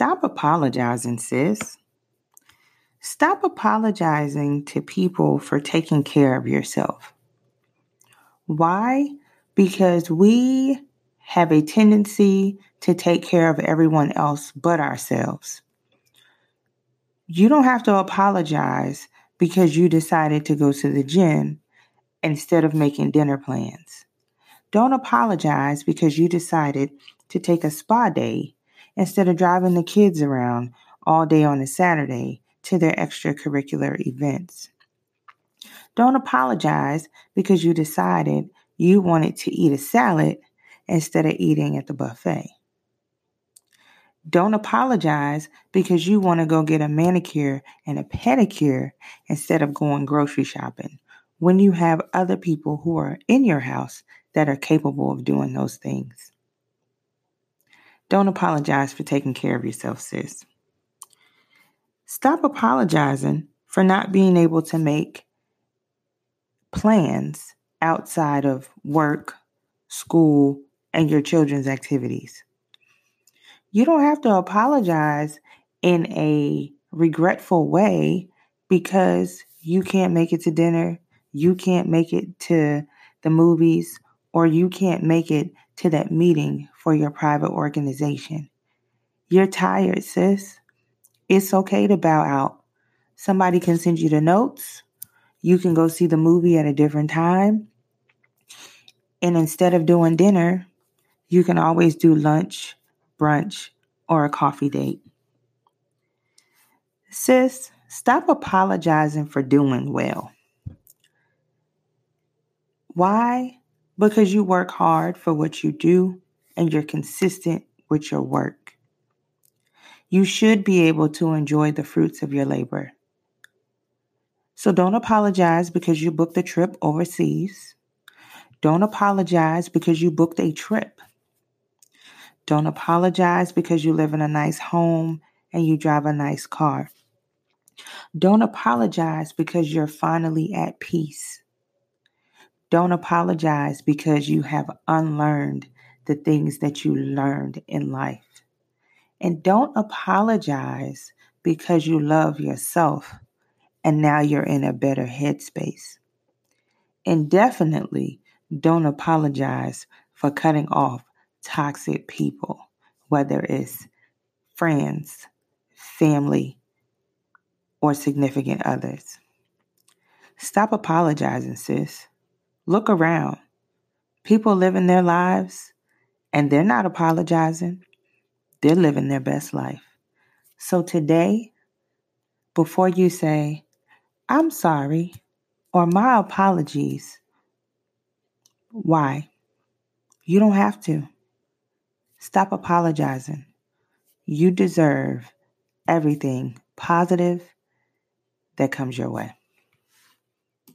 Stop apologizing, sis. Stop apologizing to people for taking care of yourself. Why? Because we have a tendency to take care of everyone else but ourselves. You don't have to apologize because you decided to go to the gym instead of making dinner plans. Don't apologize because you decided to take a spa day instead of driving the kids around all day on a Saturday to their extracurricular events. Don't apologize because you decided you wanted to eat a salad instead of eating at the buffet. Don't apologize because you want to go get a manicure and a pedicure instead of going grocery shopping when you have other people who are in your house that are capable of doing those things. Don't apologize for taking care of yourself, sis. Stop apologizing for not being able to make plans outside of work, school, and your children's activities. You don't have to apologize in a regretful way because you can't make it to dinner, you can't make it to the movies, or you can't make it to that meeting for your private organization. You're tired, sis. It's okay to bow out. Somebody can send you the notes. You can go see the movie at a different time. And instead of doing dinner, you can always do lunch, brunch, or a coffee date. Sis, stop apologizing for doing well. Why? Because you work hard for what you do and you're consistent with your work. You should be able to enjoy the fruits of your labor. So don't apologize because you booked a trip overseas. Don't apologize because you booked a trip. Don't apologize because you live in a nice home and you drive a nice car. Don't apologize because you're finally at peace. Don't apologize because you have unlearned the things that you learned in life. And don't apologize because you love yourself and now you're in a better headspace. And definitely don't apologize for cutting off toxic people, whether it's friends, family, or significant others. Stop apologizing, sis. Look around. People living their lives and they're not apologizing. They're living their best life. So today, before you say, I'm sorry, or my apologies, why? You don't have to. Stop apologizing. You deserve everything positive that comes your way.